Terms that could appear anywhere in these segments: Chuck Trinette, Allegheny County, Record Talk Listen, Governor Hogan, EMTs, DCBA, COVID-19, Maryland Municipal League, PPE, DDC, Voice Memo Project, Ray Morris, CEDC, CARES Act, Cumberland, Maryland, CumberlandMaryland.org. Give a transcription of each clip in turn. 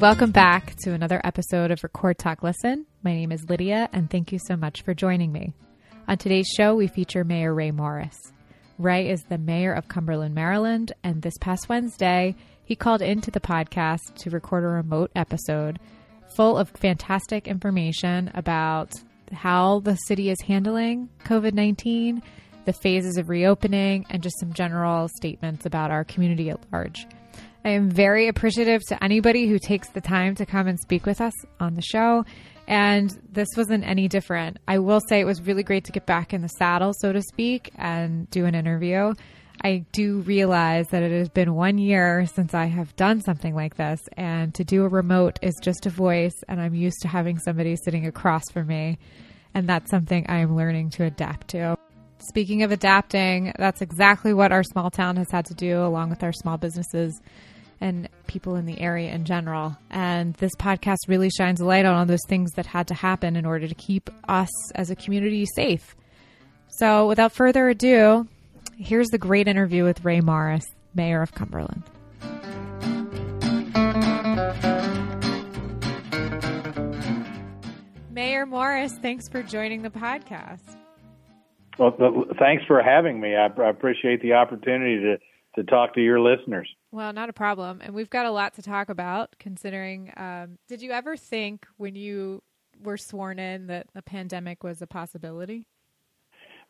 welcome back to another episode of Record Talk Listen. My name is Lydia, and thank you so much for joining me. On today's show, we feature Mayor Ray Morris. Ray is the mayor of Cumberland, Maryland, and this past Wednesday, he called into the podcast to record a remote episode full of fantastic information about how the city is handling COVID-19, the phases of reopening, and just some general statements about our community at large. I am very appreciative to anybody who takes the time to come and speak with us on the show, and this wasn't any different. I will say it was really great to get back in the saddle, so to speak, and do an interview. I do realize that it has been 1 year since I have done something like this, and to do a remote is just a voice, and I'm used to having somebody sitting across from me, and that's something I am learning to adapt to. Speaking of adapting, that's exactly what our small town has had to do, along with our small businesses and people in the area in general. And this podcast really shines a light on all those things that had to happen in order to keep us as a community safe. So without further ado, here's the great interview with Ray Morris, mayor of Cumberland. Mayor Morris, thanks for joining the podcast. Well, thanks for having me. I appreciate the opportunity to talk to your listeners. Well, not a problem. And we've got a lot to talk about, considering, did you ever think when you were sworn in that a pandemic was a possibility?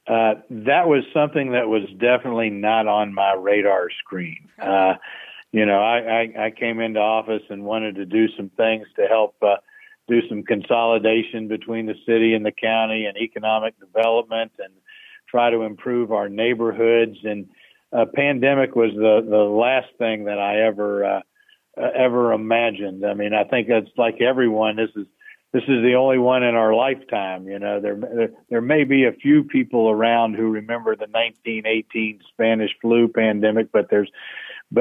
That was something that was definitely not on my radar screen. I came into office and wanted to do some things to help do some consolidation between the city and the county and economic development and try to improve our neighborhoods. And a pandemic was the last thing that I ever imagined. I mean, I think that's like everyone. This is the only one in our lifetime. You know, there may be a few people around who remember the 1918 Spanish flu pandemic, but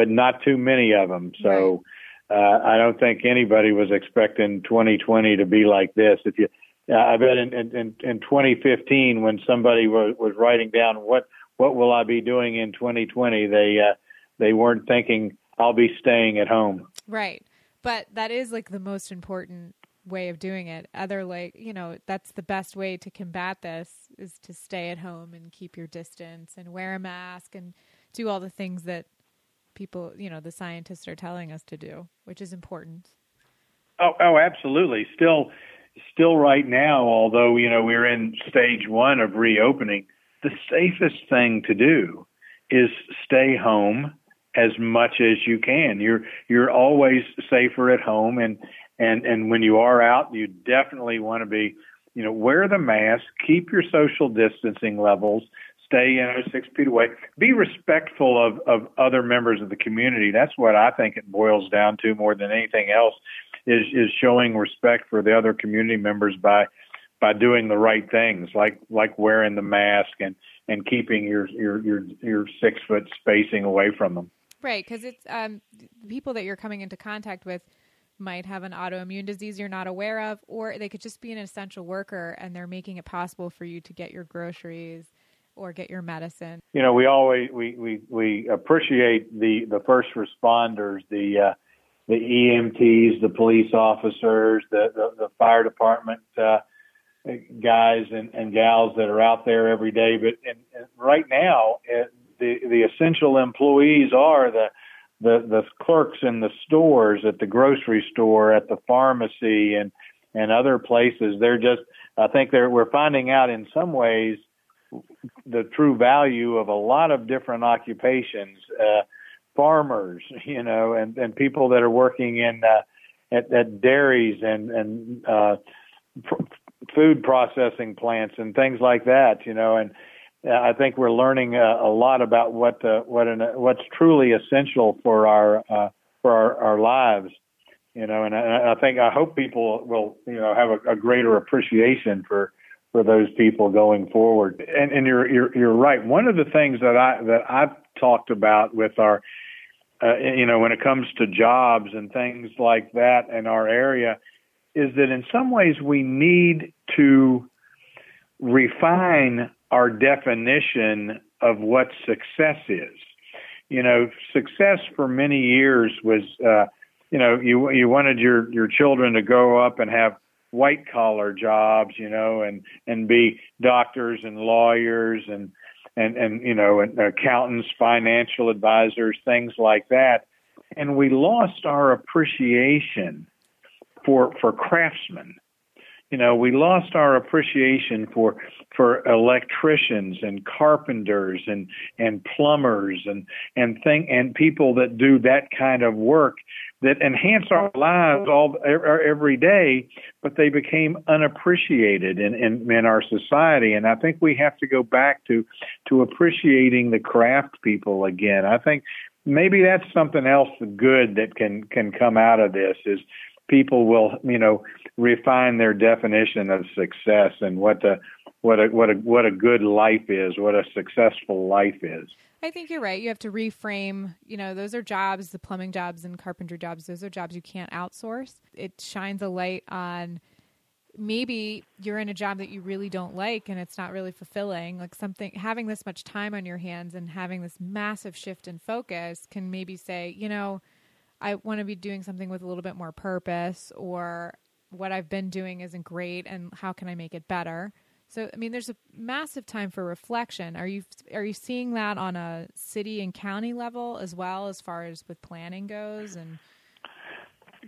not too many of them. So I don't think anybody was expecting 2020 to be like this. I bet in 2015, when somebody was writing down what will I be doing in 2020, they weren't thinking I'll be staying at home. Right, but that is like the most important way of doing it. That's the best way to combat this is to stay at home and keep your distance and wear a mask and do all the things that people, the scientists are telling us to do, which is important. Oh, absolutely. Still right now, although, we're in stage one of reopening, the safest thing to do is stay home as much as you can. You're always safer at home. And when you are out, you definitely want to be, wear the mask, keep your social distancing levels, stay, 6 feet away, be respectful of other members of the community. That's what I think it boils down to more than anything else is showing respect for the other community members by doing the right things, like wearing the mask and keeping your 6 foot spacing away from them. Right. 'Cause it's, people that you're coming into contact with might have an autoimmune disease you're not aware of, or they could just be an essential worker and they're making it possible for you to get your groceries or get your medicine. We always we appreciate the first responders, the EMTs, the police officers, the fire department guys and gals that are out there every day. But right now, the essential employees are the clerks in the stores, at the grocery store, at the pharmacy, and other places. We're finding out in some ways the true value of a lot of different occupations, farmers, and people that are working in at dairies and food processing plants and things like that, and I think we're learning a lot about what's truly essential for our lives, And I hope people will have a greater appreciation for those people going forward. And you're right. One of the things that I've talked about with our when it comes to jobs and things like that in our area is that in some ways we need to refine our definition of what success is. Success for many years was you know, you wanted your children to grow up and have white collar jobs, you know, and be doctors and lawyers and you know, and accountants, financial advisors, things like that. And we lost our appreciation for craftsmen. You know, we lost our appreciation for electricians and carpenters and plumbers and people that do that kind of work that enhance our lives every day, but they became unappreciated in our society. And I think we have to go back to appreciating the craft people again. I think maybe that's something else good that can come out of this is people will, you know, refine their definition of success and what a good life is, what a successful life is. I think you're right. You have to reframe, you know, those are jobs, the plumbing jobs and carpenter jobs, those are jobs you can't outsource. It shines a light on maybe you're in a job that you really don't like and it's not really fulfilling. Like something, having this much time on your hands and having this massive shift in focus can maybe say, you know, I want to be doing something with a little bit more purpose, or what I've been doing isn't great and how can I make it better? So, I mean, there's a massive time for reflection. Are you seeing that on a city and county level as well, as far as with planning goes? And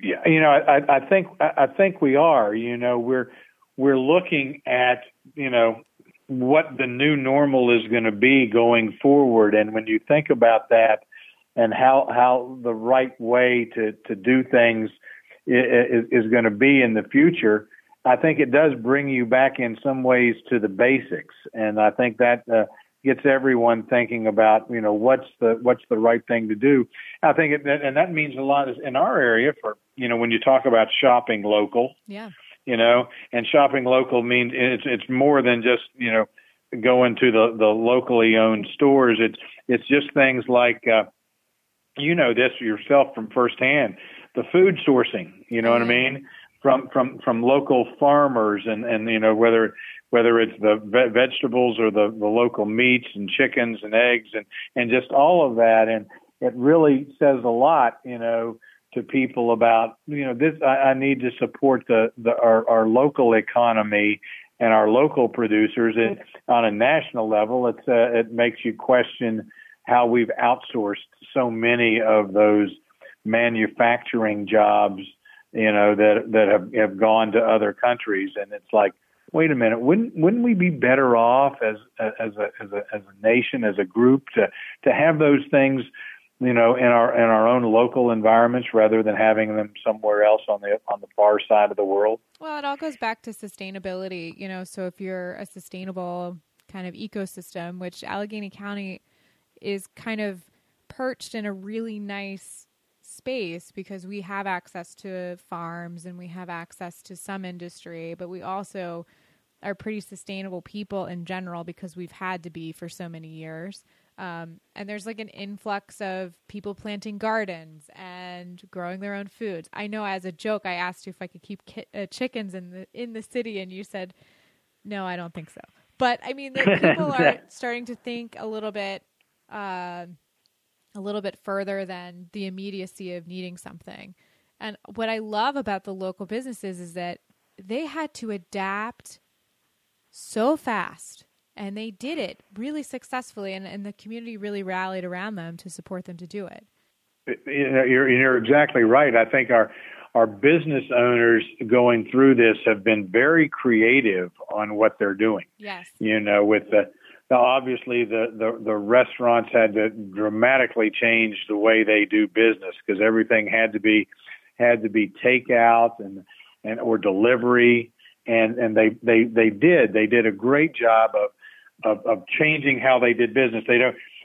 yeah, you know, I think we are, you know, we're looking at, you know, what the new normal is going to be going forward. And when you think about that, and how the right way to do things is going to be in the future, I think it does bring you back in some ways to the basics. And I think that gets everyone thinking about, you know, what's the right thing to do. I think that means a lot in our area for, you know, when you talk about shopping local. Yeah. You know, and shopping local means it's more than just, you know, going to the locally owned stores. It's just things like, you know this yourself from firsthand, the food sourcing, you know what I mean? From local farmers and you know, whether it's the vegetables or the local meats and chickens and eggs and just all of that. And it really says a lot, you know, to people about, you know, this, I need to support our local economy and our local producers. And on a national level, it makes you question how we've outsourced so many of those manufacturing jobs, you know, that have gone to other countries. And it's like, wait a minute, wouldn't we be better off as a nation, as a group, to have those things, you know, in our own local environments rather than having them somewhere else on the far side of the world? Well, it all goes back to sustainability, you know. So if you're a sustainable kind of ecosystem, which Allegheny County is kind of perched in a really nice space because we have access to farms and we have access to some industry, but we also are pretty sustainable people in general because we've had to be for so many years. And there's like an influx of people planting gardens and growing their own foods. I know as a joke, I asked you if I could keep chickens in the city, and you said, no, I don't think so. But I mean, people are starting to think a little bit further than the immediacy of needing something. And what I love about the local businesses is that they had to adapt so fast, and they did it really successfully, and the community really rallied around them to support them to do it. You know, you're exactly right. I think our business owners going through this have been very creative on what they're doing. Yes. You know, with the... Now, obviously, the restaurants had to dramatically change the way they do business because everything had to be takeout and or delivery, and they did a great job of changing how they did business.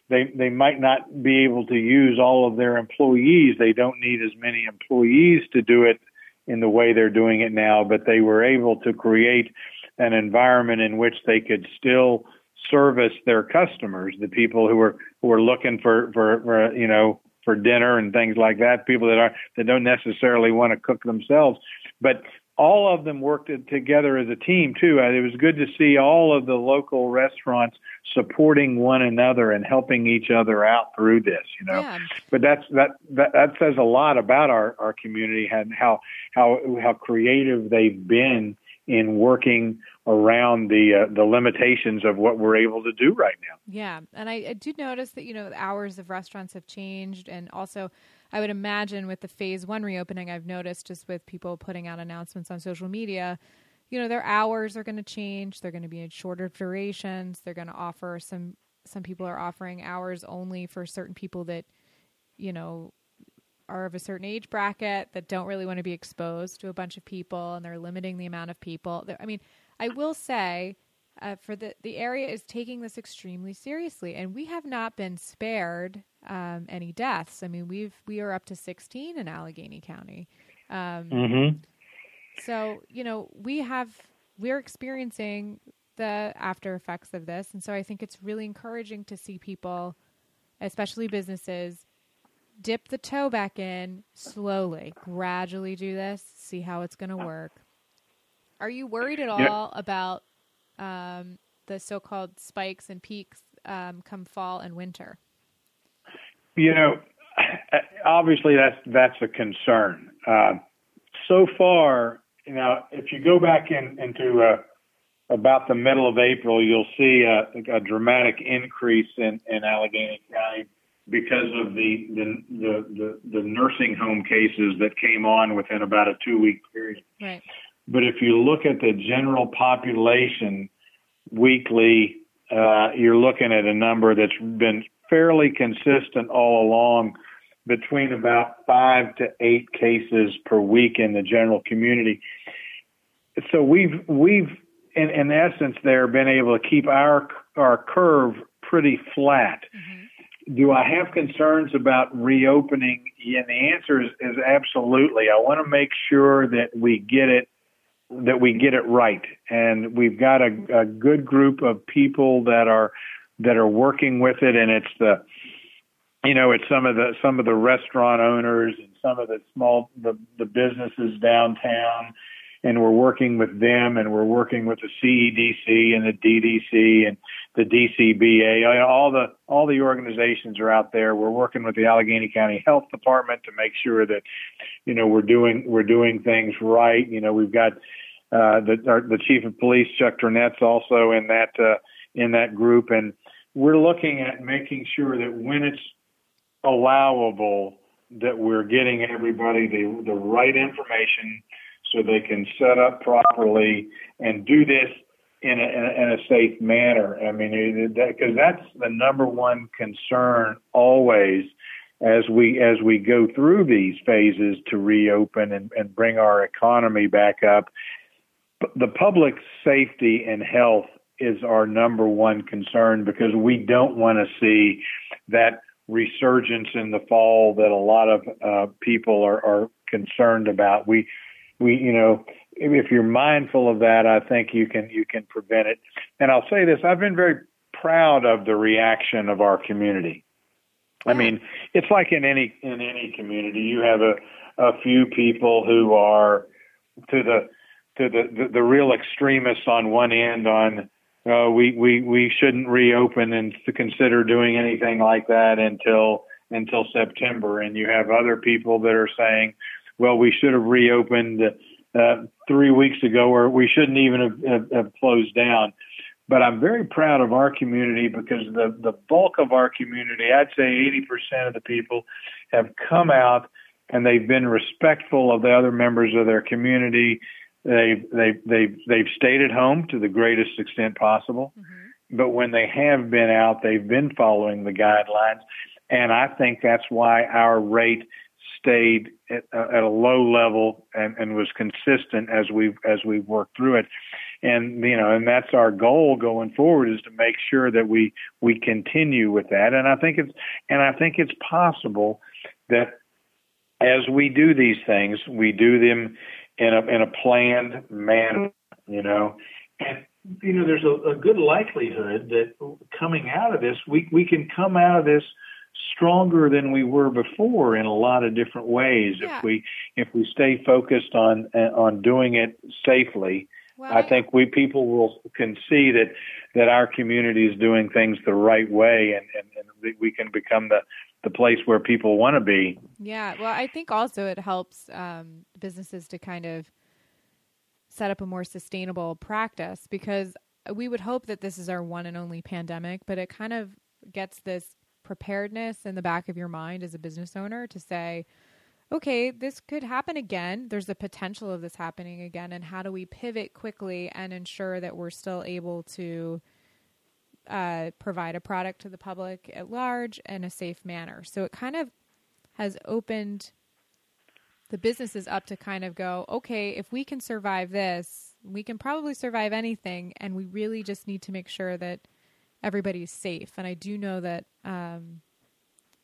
They might not be able to use all of their employees. They don't need as many employees to do it in the way they're doing it now, but they were able to create an environment in which they could still service their customers, the people who are looking for you know, for dinner and things like that, people that don't necessarily want to cook themselves. But all of them worked together as a team too. It was good to see all of the local restaurants supporting one another and helping each other out through this, you know. Yeah. But that says a lot about our community and how creative they've been in working around the limitations of what we're able to do right now. Yeah, and I do notice that, you know, the hours of restaurants have changed, and also I would imagine with the phase one reopening, I've noticed just with people putting out announcements on social media, you know, their hours are going to change. They're going to be in shorter durations. They're going to offer some people are offering hours only for certain people that, you know, are of a certain age bracket that don't really want to be exposed to a bunch of people, and they're limiting the amount of people. I mean, I will say for the area is taking this extremely seriously, and we have not been spared any deaths. I mean, we are up to 16 in Allegheny County. Mm-hmm. So, you know, we're experiencing the after effects of this. And so I think it's really encouraging to see people, especially businesses, dip the toe back in slowly, gradually do this, see how it's going to work. Are you worried at all about the so-called spikes and peaks come fall and winter? You know, obviously that's a concern. So far, you know, if you go back into about the middle of April, you'll see a dramatic increase in Allegheny County because of the nursing home cases that came on within about a 2-week period. Right. But if you look at the general population weekly, you're looking at a number that's been fairly consistent all along, between about 5 to 8 cases per week in the general community. So we've in essence there been able to keep our curve pretty flat. Mm-hmm. Do I have concerns about reopening? And the answer is absolutely. I want to make sure that we get it right, and we've got a good group of people that are working with it, and it's the, you know, it's some of the restaurant owners and some of the small businesses downtown, and we're working with them, and we're working with the CEDC and the DDC and the DCBA. All the organizations are out there. We're working with the Allegheny County Health Department to make sure that, you know, we're doing things right. You know, we've got the chief of police, Chuck Trinette, also in that group, and we're looking at making sure that when it's allowable, that we're getting everybody the right information so they can set up properly and do this in a safe manner. I mean, because that's the number one concern always as we go through these phases to reopen and bring our economy back up. The public safety and health is our number one concern, because we don't want to see that resurgence in the fall that a lot of people are concerned about. We you know, if you're mindful of that, I think you can prevent it. And I'll say this, I've been very proud of the reaction of our community. I mean, it's like in any community, you have a few people who are to the real extremists on one end on we shouldn't reopen and to consider doing anything like that until September. And you have other people that are saying, well, we should have reopened 3 weeks ago, or we shouldn't even have closed down. But I'm very proud of our community, because the bulk of our community, I'd say 80% of the people, have come out and they've been respectful of the other members of their community. They've stayed at home to the greatest extent possible, mm-hmm. but when they have been out, they've been following the guidelines, and I think that's why our rate stayed at a low level and was consistent as we've worked through it. And, you know, and that's our goal going forward, is to make sure that we continue with that. And I think it's possible that as we do these things, we do them in a planned manner, you know. And, you know, there's a good likelihood that coming out of this, we can come out of this stronger than we were before in a lot of different ways, yeah. if we stay focused on doing it safely. Well, I think we people can see that our community is doing things the right way, and we can become the place where people want to be. Yeah, well, I think also it helps businesses to kind of set up a more sustainable practice, because we would hope that this is our one and only pandemic, but it kind of gets this preparedness in the back of your mind as a business owner to say, okay, this could happen again. There's a potential of this happening again. And how do we pivot quickly and ensure that we're still able to provide a product to the public at large in a safe manner? So it kind of has opened the businesses up to kind of go, okay, if we can survive this, we can probably survive anything. And we really just need to make sure that everybody's safe. And I do know that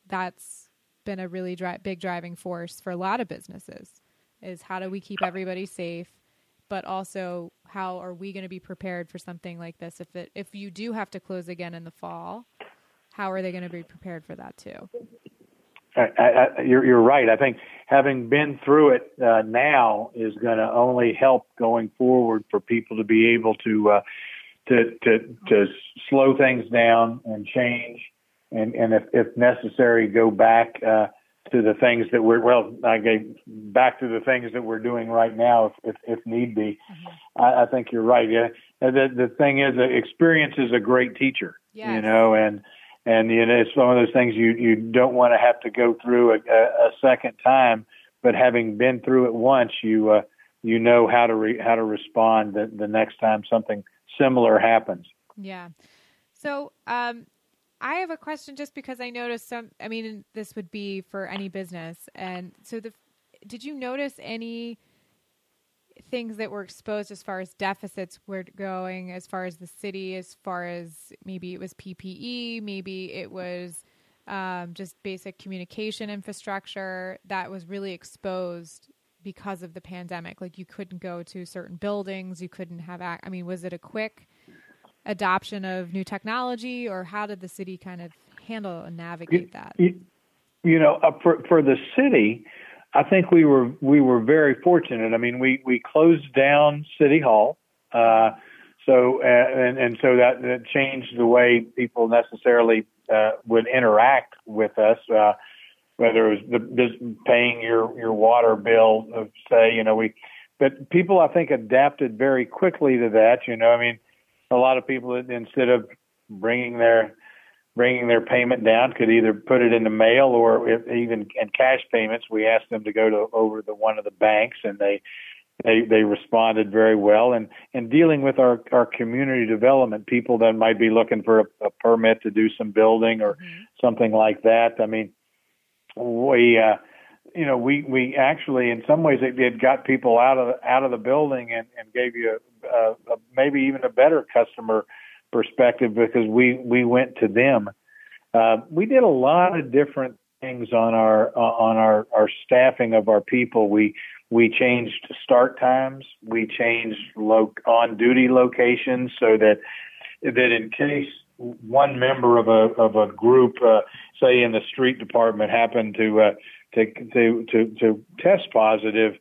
that's been a really big driving force for a lot of businesses, is how do we keep everybody safe, but also how are we going to be prepared for something like this? If you do have to close again in the fall, how are they going to be prepared for that too? You're right. I think having been through it now is going to only help going forward for people to be able to slow things down and change. And if necessary, go back to the things that we're doing right now, if need be. Mm-hmm. I think you're right. Yeah. The thing is, experience is a great teacher. Yes. You know, and you know, it's one of those things you don't want to have to go through a second time, but having been through it once, you know how to respond the next time something similar happens. Yeah. So, I have a question just because I noticed this would be for any business. And so did you notice any things that were exposed as far as deficits were going, as far as the city, as far as maybe it was PPE, maybe it was just basic communication infrastructure that was really exposed because of the pandemic? Like you couldn't go to certain buildings, you couldn't have, was it a quick adoption of new technology, or how did the city kind of handle and navigate that? For the city, I think we were very fortunate. I mean, we closed down City Hall, so that changed the way people necessarily would interact with us. Whether it was paying your water bill, but people I think adapted very quickly to that. A lot of people, instead of bringing their payment down, could either put it in the mail or even cash payments. We asked them to go over to one of the banks, and they responded very well. And dealing with our community development people that might be looking for a permit to do some building or something like that. I mean, we actually, in some ways, it got people out of the building and gave you a maybe even a better customer perspective, because we went to them. We did a lot of different things on our staffing of our people. We changed start times. We changed on-duty locations so that in case one member of a group, say in the street department, happened to test positive,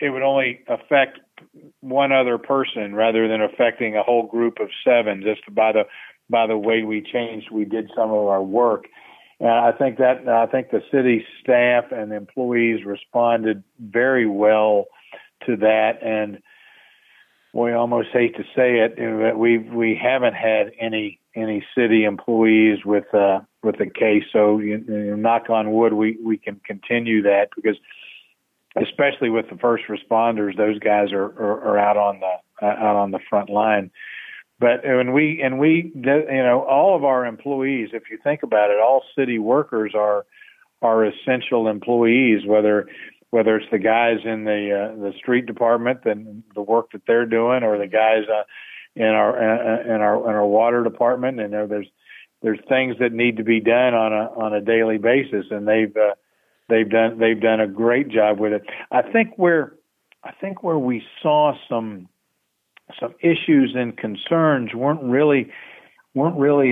it would only affect one other person rather than affecting a whole group of seven. Just by the way we did some of our work. And I think the city staff and employees responded very well to that. And we almost hate to say it, but we haven't had any city employees with a case. So knock on wood, we can continue that, because especially with the first responders, those guys are out on the front line. But when all of our employees, if you think about it, all city workers are essential employees, whether it's the guys in the street department and the work that they're doing, or the guys in our water department. And there's things that need to be done on a daily basis, and they've done a great job with it. I think where we saw some issues and concerns weren't really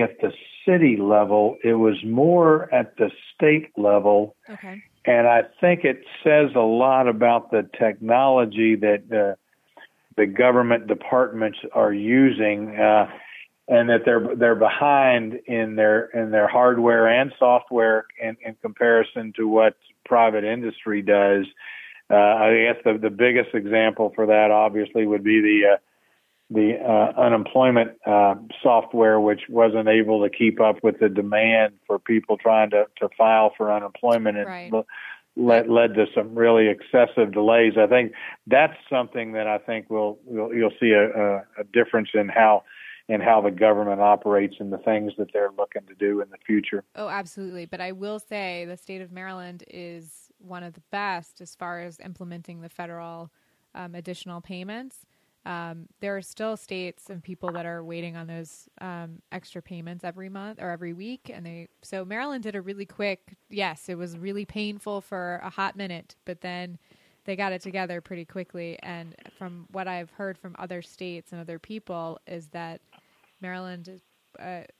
at the city level. It was more at the state level. Okay. And I think it says a lot about the technology that the government departments are using, and that they're behind in their hardware and software in comparison to what private industry does. I guess the biggest example for that obviously would be the unemployment software, which wasn't able to keep up with the demand for people trying to file for unemployment, and right. led to some really excessive delays. I think that's something that I think you'll see a difference in how the government operates and the things that they're looking to do in the future. Oh, absolutely. But I will say the state of Maryland is one of the best as far as implementing the federal additional payments. There are still states and people that are waiting on those extra payments every month or every week. So Maryland did a really quick, yes, it was really painful for a hot minute, but then they got it together pretty quickly. And from what I've heard from other states and other people is that Maryland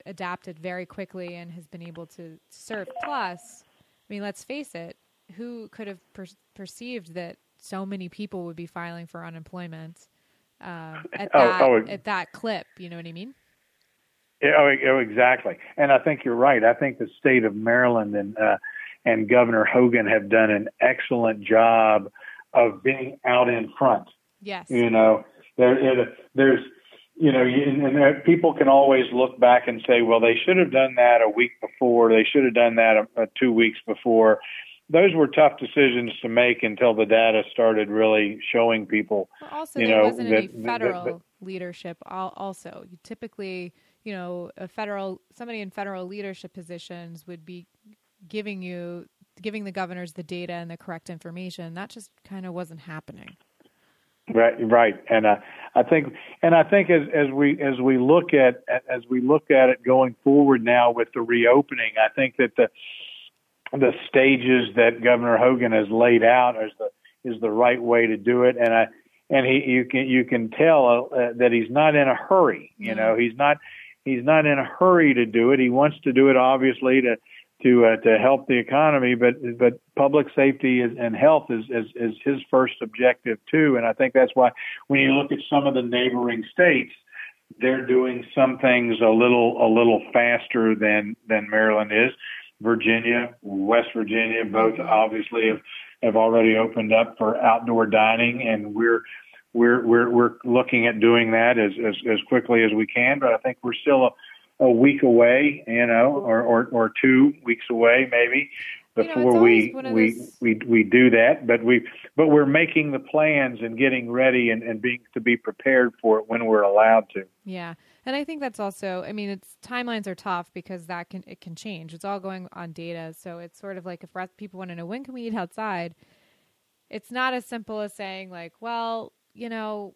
adapted very quickly and has been able to serve. Plus, I mean, let's face it, who could have perceived that so many people would be filing for unemployment at that clip? You know what I mean? Oh, exactly. And I think you're right. I think the state of Maryland and Governor Hogan have done an excellent job of being out in front. Yes. You know, there's, you know, and people can always look back and say, well, they should have done that a week before. They should have done that 2 weeks before. Those were tough decisions to make until the data started really showing people. Well, also, there wasn't any federal leadership. Also, you typically, you know, somebody in federal leadership positions would be giving the governors the data and the correct information. That just kind of wasn't happening. Right. And I think as we look at it going forward now with the reopening, I think that the stages that Governor Hogan has laid out is the right way to do it, and you can tell that he's not in a hurry. You know, he's not in a hurry to do it. He wants to do it obviously to help the economy, but public safety and health is his first objective too. And I think that's why when you look at some of the neighboring states, they're doing some things a little faster than Maryland is. Virginia, West Virginia, both obviously have already opened up for outdoor dining, and we're looking at doing that as quickly as we can. But I think we're still a week away, you know, or 2 weeks away maybe before we do that. But we're making the plans and getting ready and being to be prepared for it when we're allowed to. Yeah. And I think that's also, I mean, it's timelines are tough because it can change. It's all going on data. So it's sort of like if people want to know, when can we eat outside? It's not as simple as saying like, well, you know,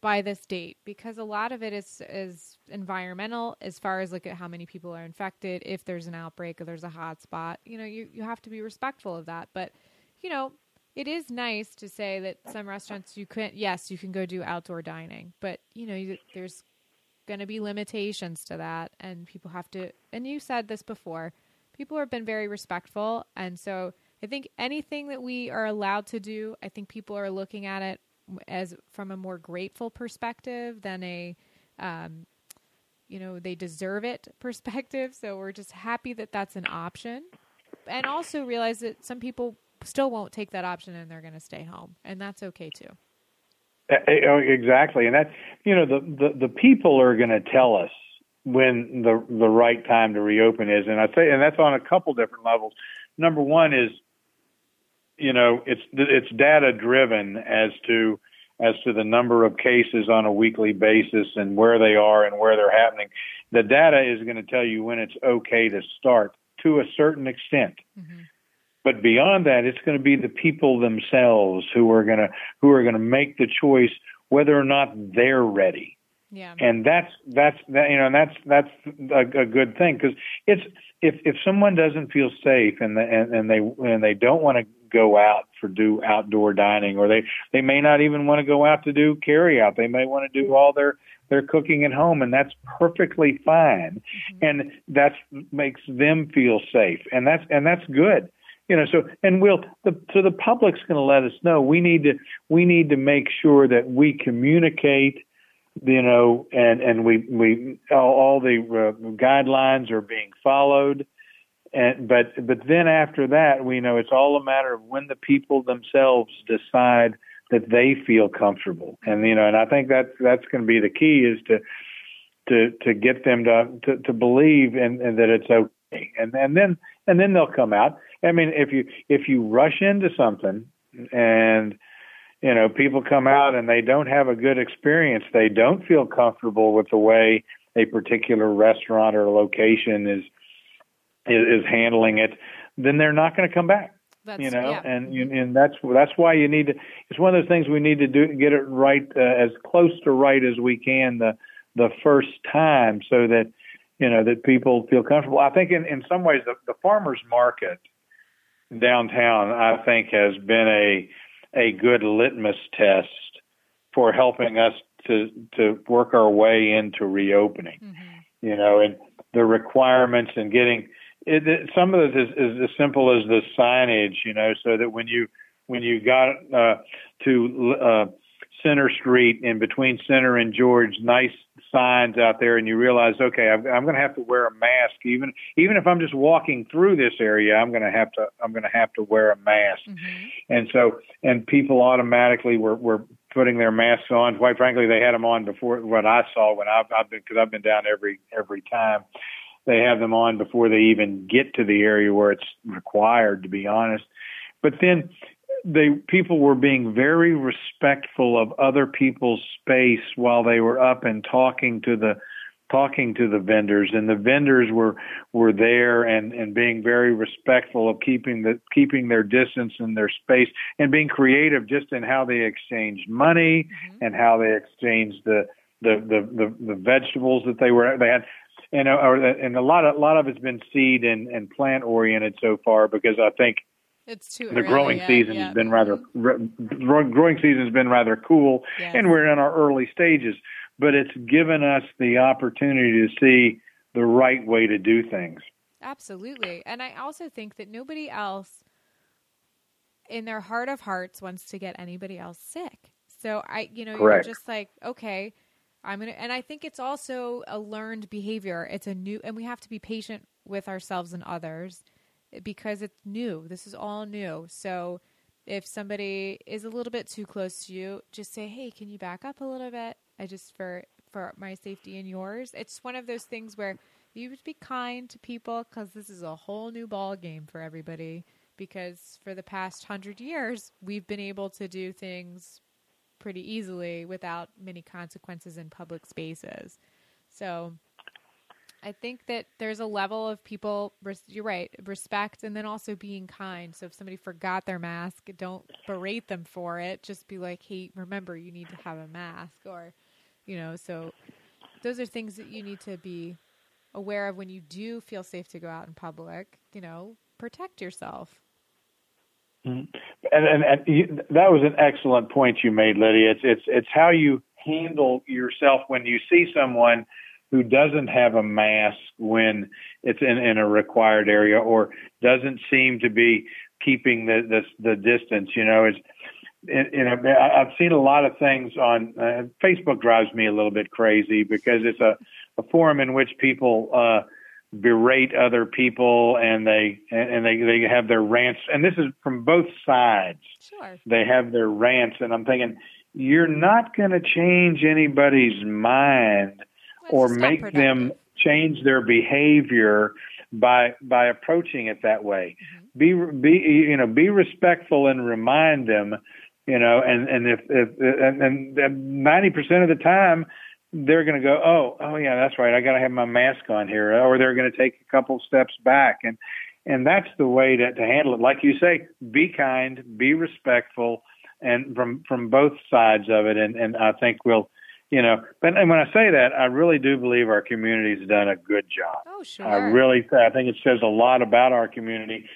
by this date, because a lot of it is environmental as far as like how many people are infected. If there's an outbreak or there's a hot spot, you know, you have to be respectful of that. But, you know, it is nice to say that some restaurants you can go do outdoor dining, but you know, there's going to be limitations to that, and people have to, and you said this before, people have been very respectful. And so I think anything that we are allowed to do, I think people are looking at it as from a more grateful perspective than a, you know, they deserve it perspective. So we're just happy that that's an option, and also realize that some people still won't take that option and they're going to stay home, and that's okay too. Exactly. And that, you know, the people are going to tell us when the right time to reopen is. And I say, and that's on a couple different levels. Number one is, you know, it's data driven as to the number of cases on a weekly basis and where they are and where they're happening. The data is going to tell you when it's okay to start to a certain extent. Mm-hmm. But beyond that, it's going to be the people themselves who are going to make the choice whether or not they're ready. Yeah. And that's a good thing, because it's if someone doesn't feel safe and they don't want to go out for do outdoor dining, or they may not even want to go out to do carry out. They may want to do all their cooking at home, and that's perfectly fine. Mm-hmm. And that makes them feel safe, and that's good. You know, so the public's going to let us know. We need to make sure that we communicate, you know, and we all the guidelines are being followed. And but then after that, we know it's all a matter of when the people themselves decide that they feel comfortable. And you know, and I think that's going to be the key, is to get them to believe and that it's okay. And then they'll come out. I mean, if you rush into something and, you know, people come out and they don't have a good experience, they don't feel comfortable with the way a particular restaurant or location is handling it, then they're not going to come back. That's, you know, yeah. And that's why you need to. It's one of those things we need to do, get it right, as close to right as we can the first time, so that, you know, that people feel comfortable. I think in some ways the farmers market downtown, I think, has been a good litmus test for helping us to work our way into reopening. Mm-hmm. You know, and the requirements and getting it, some of this is as simple as the signage. You know, so that when you got to Center Street, in between Center and George, nice signs out there, and you realize, okay, I'm going to have to wear a mask, even if I'm just walking through this area, I'm going to have to wear a mask. Mm-hmm. And people automatically were putting their masks on. Quite frankly, they had them on before what I saw when I've been, because I've been down every time. They have them on before they even get to the area where it's required, to be honest. But then people were being very respectful of other people's space while they were up and talking to the vendors, and the vendors were there and being very respectful of keeping their distance and their space, and being creative just in how they exchanged money, mm-hmm. and how they exchanged the vegetables that they had. And a lot of it's been seed and plant oriented so far, because I think it's too early. Growing season's been rather cool, yeah. And we're in our early stages. But it's given us the opportunity to see the right way to do things. Absolutely, and I also think that nobody else, in their heart of hearts, wants to get anybody else sick. So Correct. You're just like, okay, I'm gonna. And I think it's also a learned behavior. It's and we have to be patient with ourselves and others, because it's new. This is all new. So if somebody is a little bit too close to you, just say, hey, can you back up a little bit? I just, for my safety and yours. It's one of those things where you would be kind to people, because this is a whole new ball game for everybody, because for the past 100 years, we've been able to do things pretty easily without many consequences in public spaces. So I think that there's a level of people, you're right, respect, and then also being kind. So if somebody forgot their mask, don't berate them for it. Just be like, hey, remember, you need to have a mask, or, you know, so those are things that you need to be aware of when you do feel safe to go out in public, you know, protect yourself. And that was an excellent point you made, Lydia. It's how you handle yourself when you see someone who doesn't have a mask when it's in a required area, or doesn't seem to be keeping the distance. You know, I've seen a lot of things on Facebook. Drives me a little bit crazy, because it's a forum in which people berate other people, and they have their rants. And this is from both sides. Sure. They have their rants, and I'm thinking, you're not going to change anybody's mind or make them change their behavior by approaching it that way. Mm-hmm. Be respectful, and remind them, you know, and 90% of the time they're going to go, oh yeah, that's right, I got to have my mask on here, or they're going to take a couple steps back. And that's the way to handle it. Like you say, be kind, be respectful, and from both sides of it. And I think we'll, you know, and when I say that, I really do believe our community's done a good job. Oh, sure. I think it says a lot about our community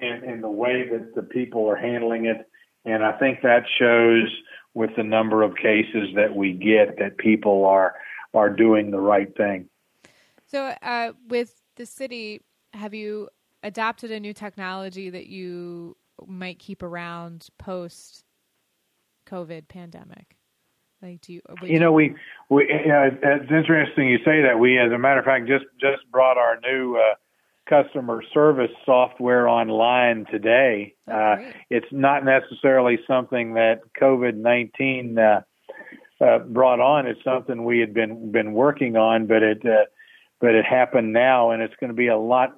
and the way that the people are handling it. And I think that shows with the number of cases that we get, that people are doing the right thing. So with the city, have you adapted a new technology that you might keep around post COVID pandemic? Like, do you, it's interesting you say that. We, as a matter of fact, just brought our new customer service software online today. It's not necessarily something that COVID-19 brought on. It's something we had been working on, but it happened now, and it's going to be a lot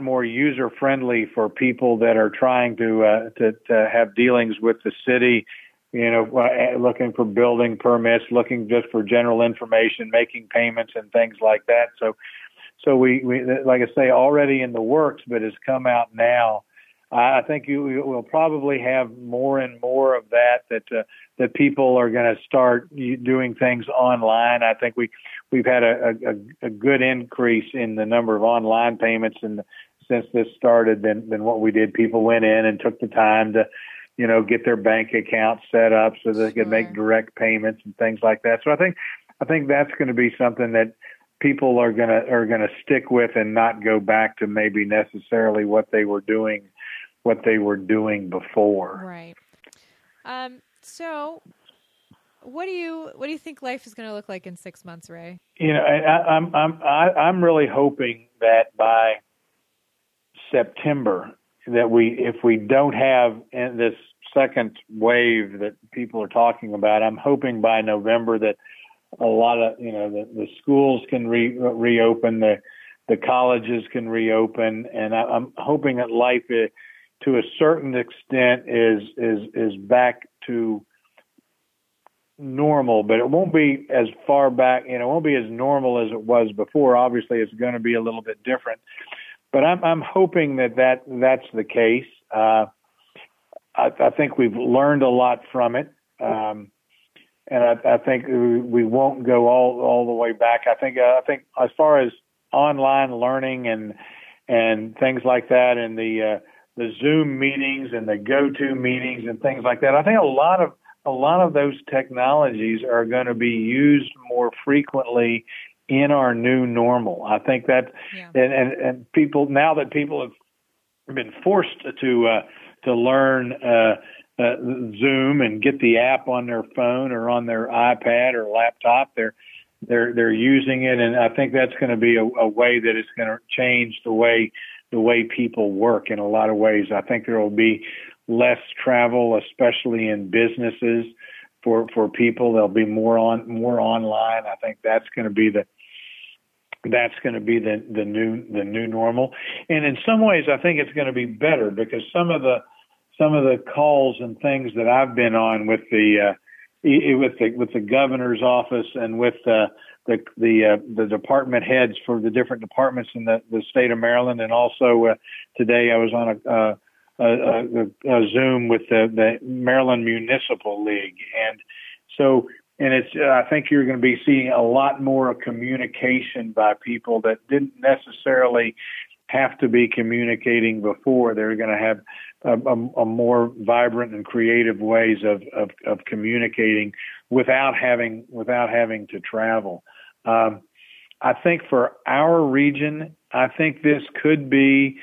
more user friendly for people that are trying to have dealings with the city. You know, looking for building permits, looking just for general information, making payments, and things like that. So we like I say, already in the works, but it's come out now. I think you will probably have more and more of that people are going to start doing things online. I think we've had a good increase in the number of online payments since this started than what we did. People went in and took the time to, you know, get their bank account set up so they could make direct payments and things like that. So I think that's going to be something that people are going to stick with and not go back to maybe necessarily what they were doing before. Right. So what do you think life is going to look like in 6 months, Ray? You know, I'm really hoping that by September that if we don't have this second wave that people are talking about, I'm hoping by November that a lot of, you know, the schools can reopen, the colleges can reopen, and I'm hoping that life is, to a certain extent, is back to normal, but it won't be as far back, you know, it won't be as normal as it was before. Obviously, it's going to be a little bit different, but I'm hoping that that's the case. I think we've learned a lot from it. And I think we won't go all the way back. I think as far as online learning and things like that, and the Zoom meetings and the go-to meetings and things like that, I think a lot of those technologies are going to be used more frequently in our new normal. I think that, and people, now that people have been forced to learn Zoom and get the app on their phone or on their iPad or laptop, they're using it, and I think that's going to be a way that it's going to change the way people work in a lot of ways. I think there will be less travel, especially in businesses for people. There'll be more online. I think that's going to be the new normal. And in some ways, I think it's going to be better because some of the calls and things that I've been on with the governor's office and with the department heads for the different departments in the state of Maryland, and also today I was on a Zoom with the Maryland Municipal League, and it's I think you're going to be seeing a lot more communication by people that didn't necessarily have to be communicating before. They're going to have a more vibrant and creative ways of communicating without having to travel. I think for our region, I think this could be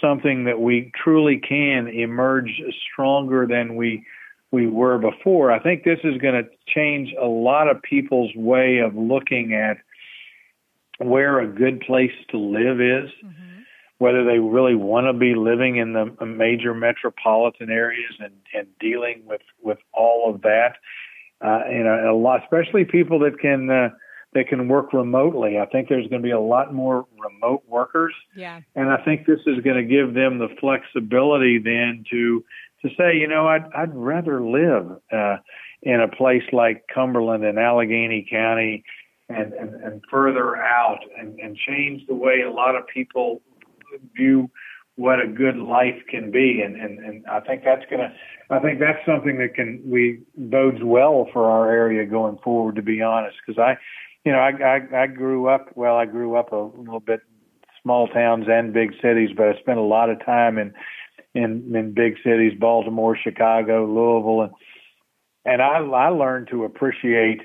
something that we truly can emerge stronger than we were before. I think this is going to change a lot of people's way of looking at where a good place to live is. Mm-hmm. Whether they really want to be living in the major metropolitan areas and dealing with all of that, you know, a lot, especially people that can work remotely. I think there's going to be a lot more remote workers. Yeah. And I think this is going to give them the flexibility then to say, you know, I'd rather live in a place like Cumberland and Allegheny County and further out and change the way a lot of people view what a good life can be, and I think that's something that bodes well for our area going forward, to be honest, because I grew up a little bit small towns and big cities, but I spent a lot of time in big cities, Baltimore, Chicago, Louisville, and I learned to appreciate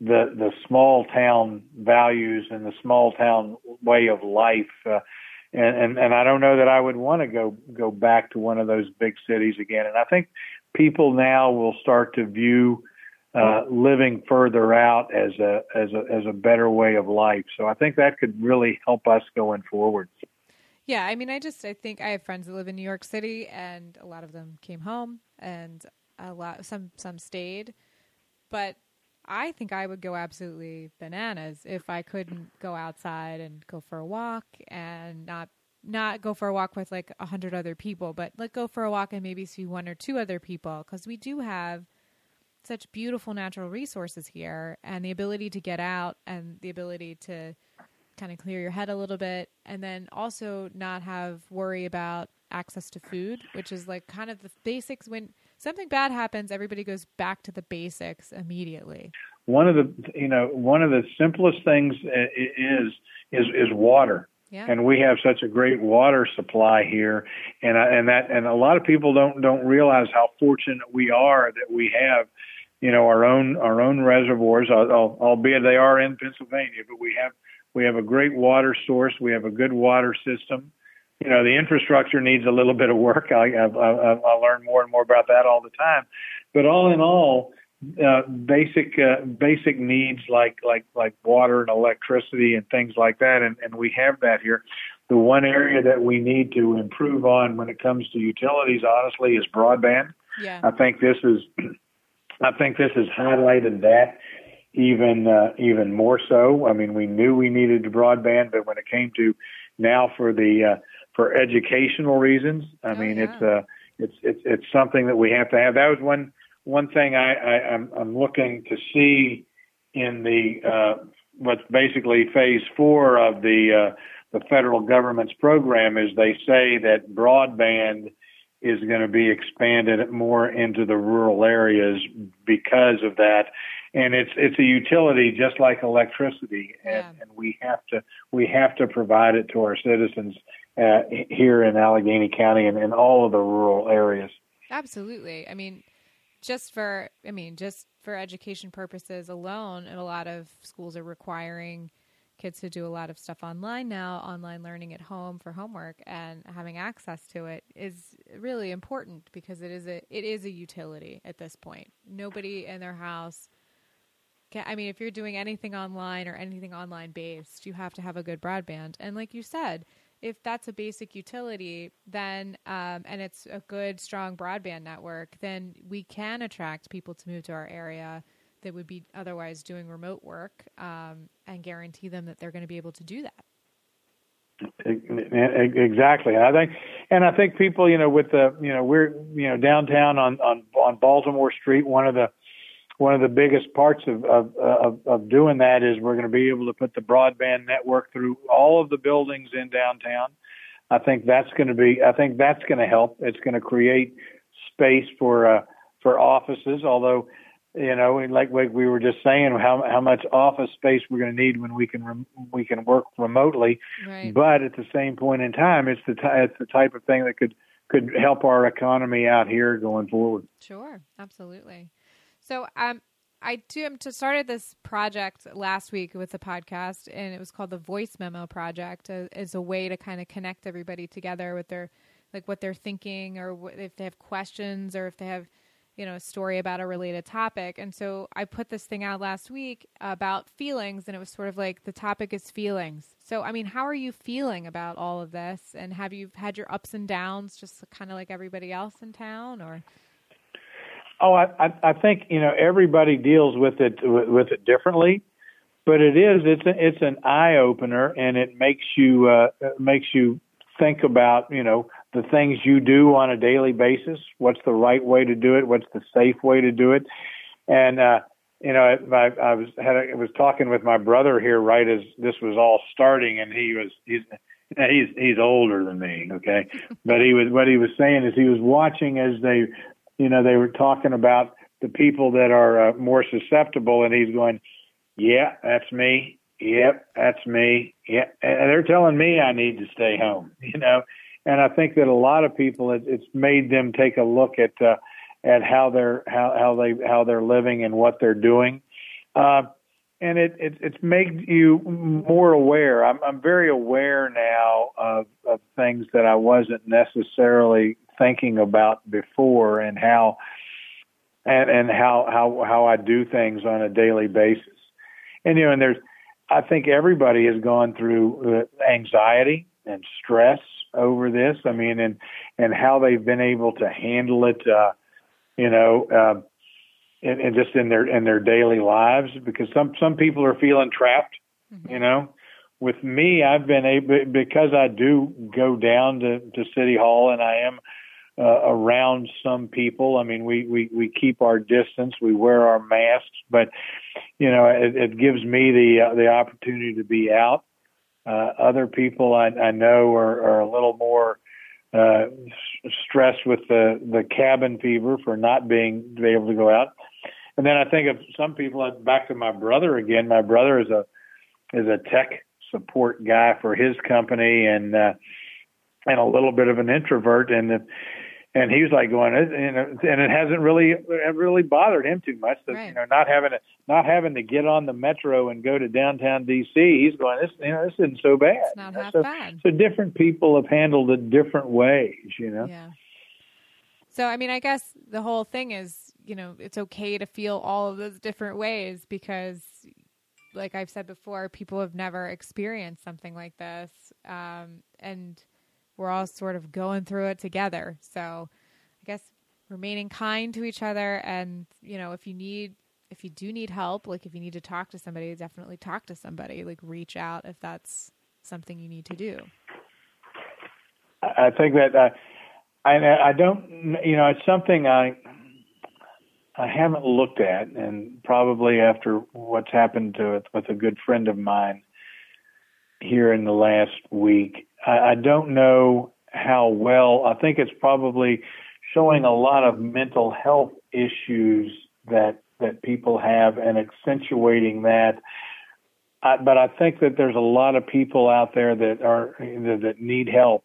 the small town values and the small town way of life. And I don't know that I would want to go back to one of those big cities again. And I think people now will start to view living further out as a better way of life. So I think that could really help us going forward. Yeah, I mean, I think I have friends that live in New York City, and a lot of them came home, and some stayed, but I think I would go absolutely bananas if I couldn't go outside and go for a walk, and not go for a walk with like 100 other people, but like go for a walk and maybe see one or two other people, because we do have such beautiful natural resources here, and the ability to get out and the ability to kind of clear your head a little bit, and then also not have worry about access to food, which is like kind of the basics. When something bad happens, everybody goes back to the basics immediately. One of the simplest things is water. Yeah. And we have such a great water supply here, and a lot of people don't realize how fortunate we are that we have, our own reservoirs, albeit they are in Pennsylvania, but we have a great water source. We have a good water system. The infrastructure needs a little bit of work. I learn more and more about that all the time. But all in all, basic needs like water and electricity and things like that, and we have that here. The one area that we need to improve on when it comes to utilities, honestly, is broadband. Yeah. I think this is highlighted that even more so. I mean, we knew we needed broadband, but when it came to now for educational reasons. It's something that we have to have. That was one thing I'm looking to see in the what's basically phase 4 of the federal government's program is they say that broadband is going to be expanded more into the rural areas because of that. And it's a utility just like electricity, and we have to provide it to our citizens here in Allegheny County and in all of the rural areas. Absolutely. I mean, just for education purposes alone, and a lot of schools are requiring kids to do a lot of stuff online now, online learning at home for homework, and having access to it is really important because it is a utility at this point. Nobody in their house. I mean, if you're doing anything online or anything online based, you have to have a good broadband. And like you said, if that's a basic utility, then and it's a good, strong broadband network, then we can attract people to move to our area that would be otherwise doing remote work, and guarantee them that they're going to be able to do that. Exactly. I think people, with the, we're, downtown on Baltimore Street, one of the biggest parts of doing that is we're going to be able to put the broadband network through all of the buildings in downtown. I think that's going to help. It's going to create space for offices. Although, like we were just saying, how much office space we're going to need when we can work remotely. Right. But at the same point in time, it's the type of thing that could help our economy out here going forward. Sure, absolutely. So I started this project last week with the podcast, and it was called the Voice Memo Project, as a way to kind of connect everybody together with their, like what they're thinking, or if they have questions, or if they have, a story about a related topic. And so I put this thing out last week about feelings, and it was sort of like the topic is feelings. So, I mean, how are you feeling about all of this? And have you had your ups and downs just kind of like everybody else in town, or... Oh, I think everybody deals with it differently, but it's an eye opener, and it makes you think about the things you do on a daily basis. What's the right way to do it? What's the safe way to do it? And I was talking with my brother here right as this was all starting, and he's older than me, okay, but what he was saying is he was watching as they. They were talking about the people that are more susceptible, and he's going, yeah, that's me. Yep, that's me. Yeah, and they're telling me I need to stay home, And I think that a lot of people, it's made them take a look at how they're living and what they're doing. And it's made you more aware. I'm very aware now of things that I wasn't necessarily thinking about before, and how I do things on a daily basis. And you know, and I think everybody has gone through anxiety and stress over this. I mean, and how they've been able to handle it, and just in their daily lives, because some people are feeling trapped. Mm-hmm. You know, with me, I've been able, because I do go down to City Hall, and I am around some people. I mean, we keep our distance, we wear our masks, but you know, it gives me the opportunity to be out. Other people I know are a little more stressed with the cabin fever for not being able to go out. And then I think of some people, back to my brother again. My brother is a tech support guy for his company, and a little bit of an introvert, and he was like going, you know, and it hasn't really bothered him too much. That, right. You know, not having to get on the metro and go to downtown DC, he's going, this isn't so bad. It's not half bad. So different people have handled it different ways, you know. Yeah. So I mean, I guess the whole thing is, you know, it's okay to feel all of those different ways, because, like I've said before, people have never experienced something like this, and we're all sort of going through it together. So I guess remaining kind to each other. And, you know, if you do need help, like if you need to talk to somebody, definitely talk to somebody, like reach out if that's something you need to do. I think that I don't, you know, it's something I haven't looked at, and probably after what's happened to it with a good friend of mine here in the last week, I don't know how well. I think it's probably showing a lot of mental health issues that people have and accentuating that. But I think that there's a lot of people out there that need help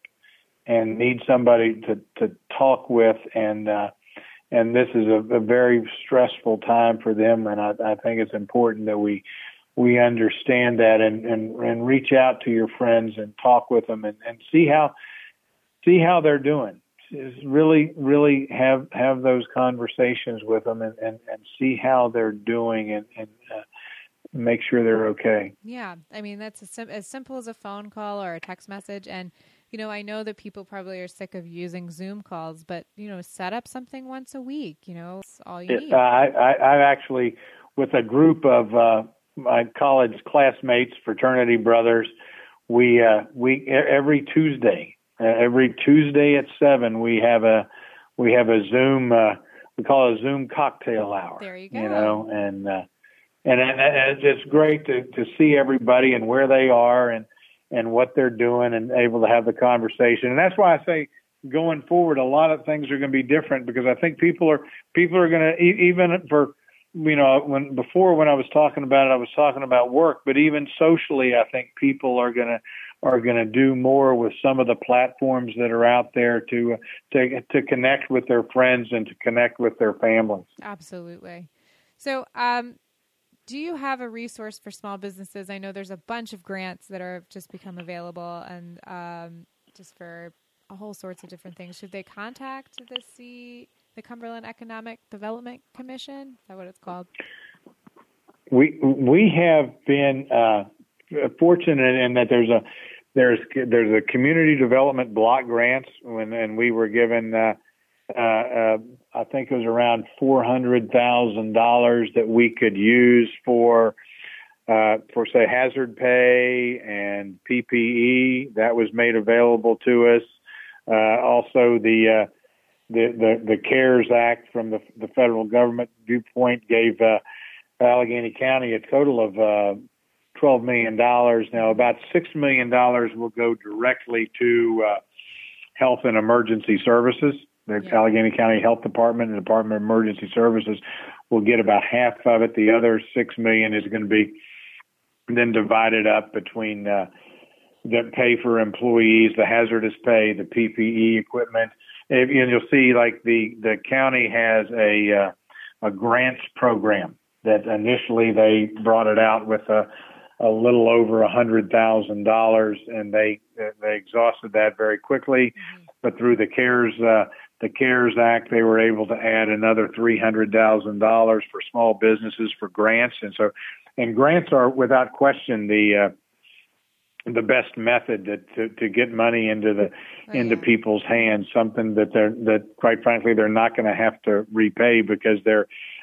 and need somebody to talk with, and this is a very stressful time for them. And I think it's important that we understand that and reach out to your friends and talk with them and see how they're doing. Just really, really have those conversations with them and see how they're doing and make sure they're okay. Yeah. I mean, that's as simple as a phone call or a text message. And, you know, I know that people probably are sick of using Zoom calls, but, you know, set up something once a week, you know, it's all you need. I actually, with a group of, my college classmates, fraternity brothers, we every Tuesday at 7, we have a Zoom, we call it a Zoom cocktail hour. There you go. You know, and it's great to see everybody and where they are and what they're doing and able to have the conversation. And that's why I say going forward, a lot of things are going to be different, because I think people are going to, even for, you know, when I was talking about it, I was talking about work, but even socially, I think people are gonna do more with some of the platforms that are out there to connect with their friends and to connect with their families. Absolutely. So, do you have a resource for small businesses? I know there's a bunch of grants that are just become available, and just for all sorts of different things. Should they contact the Cumberland Economic Development Commission? Is that what it's called? We have been fortunate in that there's a community development block grants, and we were given I think it was around $400,000 that we could use for say hazard pay and PPE. That was made available to us. Also the CARES Act from the federal government viewpoint gave Allegheny County a total of $12 million. Now, about $6 million will go directly to Health and Emergency Services. The Allegheny County Health Department and Department of Emergency Services will get about half of it. The other $6 million is going to be then divided up between the pay for employees, the hazardous pay, the PPE equipment. And you'll see, like the county has a grants program that initially they brought it out with a little over $100,000, and they exhausted that very quickly. But through the CARES Act, they were able to add another $300,000 for small businesses for grants, and grants are without question the best method to get money into people's hands. Something that quite frankly they're not going to have to repay, because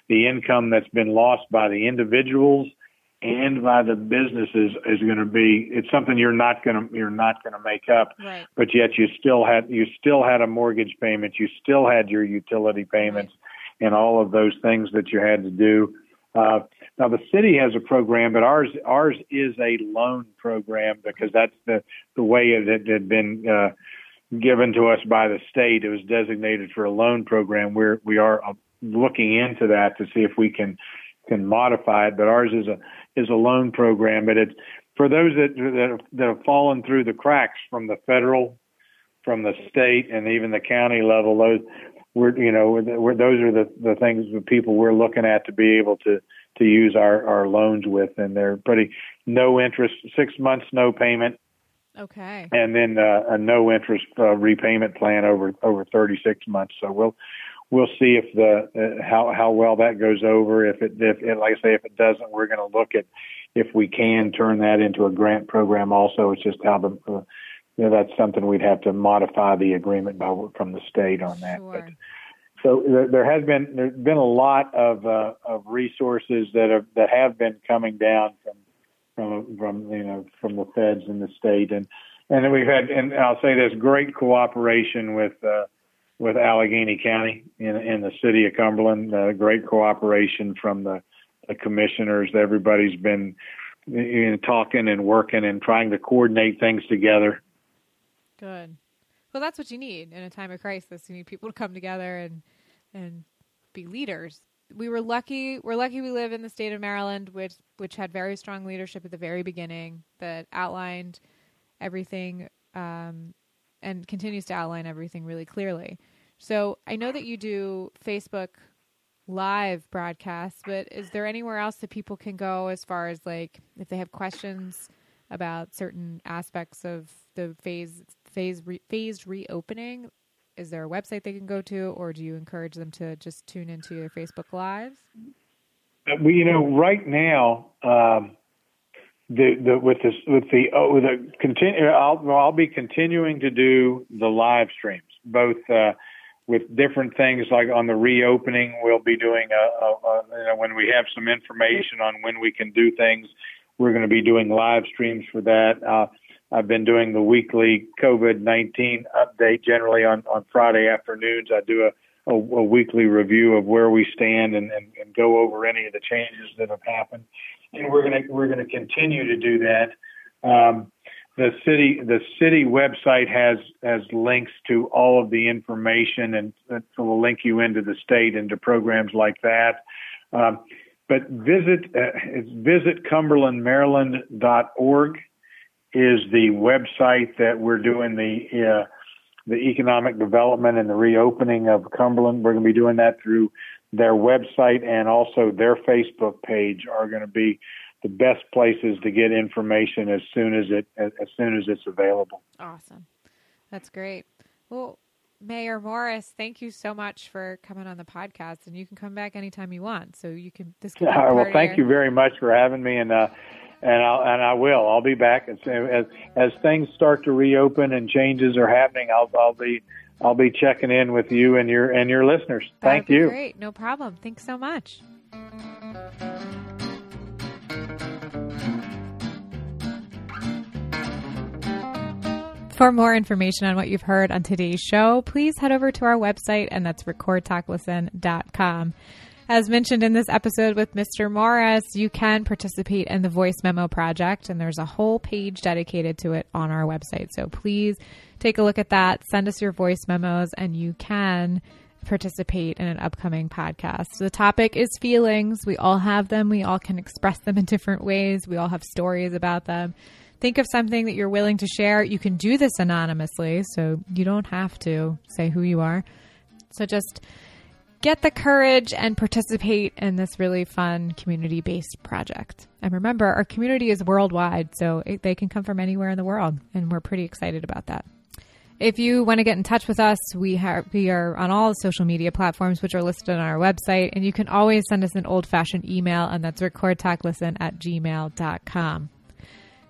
the income that's been lost by the individuals and by the businesses is going to be, it's something you're not going to make up, right. But yet you still had a mortgage payment, you still had your utility payments, right. And all of those things that you had to do. Now the city has a program, but ours is a loan program, because that's the way it had been given to us by the state. It was designated for a loan program. We are looking into that to see if we can modify it, but ours is a loan program. But it's for those that have fallen through the cracks from the federal, from the state, and even the county level. Those are the things that people we're looking at to be able to use our loans with, and they're pretty no interest, 6 months no payment. Okay. And then a no interest repayment plan over 36 months. So We'll see if how well that goes over. If it, like I say, if it doesn't, we're going to look at if we can turn that into a grant program. Also, it's just how that's something we'd have to modify the agreement from the state on that. Sure. But, so there's been a lot of resources that have been coming down from the feds and the state, and then we've had, and I'll say this, great cooperation with Allegheny County in the city of Cumberland, great cooperation from the commissioners. Everybody's been talking and working and trying to coordinate things together. Good. Well, that's what you need in a time of crisis. You need people to come together and be leaders. We're lucky we live in the state of Maryland, which had very strong leadership at the very beginning that outlined everything, and continues to outline everything really clearly. So I know that you do Facebook live broadcasts, but is there anywhere else that people can go as far as, like, if they have questions about certain aspects of the phased reopening? Is there a website they can go to, or do you encourage them to just tune into your Facebook lives? Right now, I'll be continuing to do the live streams, both with different things, like on the reopening. We'll be doing when we have some information on when we can do things, we're going to be doing live streams for that. I've been doing the weekly COVID-19 update generally on Friday afternoons. I do a weekly review of where we stand and go over any of the changes that have happened. And we're going to continue to do that. The city website has links to all of the information, and that will link you into the state and to programs like that. But visit CumberlandMaryland.org is the website that we're doing the economic development and the reopening of Cumberland. We're going to be doing that through their website, and also their Facebook page are going to be the best places to get information as soon as it's available. Awesome. That's great. Well, Mayor Morris, thank you so much for coming on the podcast, and you can come back anytime you want. So you can, this can be part well, thank you very much for having me. And I will. I'll be back as things start to reopen and changes are happening. I'll be checking in with you and your listeners. Thank you. Great. No problem. Thanks so much. For more information on what you've heard on today's show, please head over to our website, and that's recordtalklisten.com. As mentioned in this episode with Mr. Morris, you can participate in the Voice Memo Project, and there's a whole page dedicated to it on our website. So please take a look at that. Send us your voice memos, and you can participate in an upcoming podcast. So the topic is feelings. We all have them. We all can express them in different ways. We all have stories about them. Think of something that you're willing to share. You can do this anonymously, so you don't have to say who you are. So just get the courage and participate in this really fun community-based project. And remember, our community is worldwide, so they can come from anywhere in the world, and we're pretty excited about that. If you want to get in touch with us, we are on all social media platforms, which are listed on our website, and you can always send us an old-fashioned email, and that's recordtalklisten@gmail.com.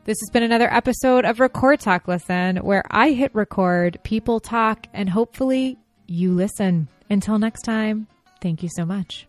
This has been another episode of Record Talk Listen, where I hit record, people talk, and hopefully you listen. Until next time, thank you so much.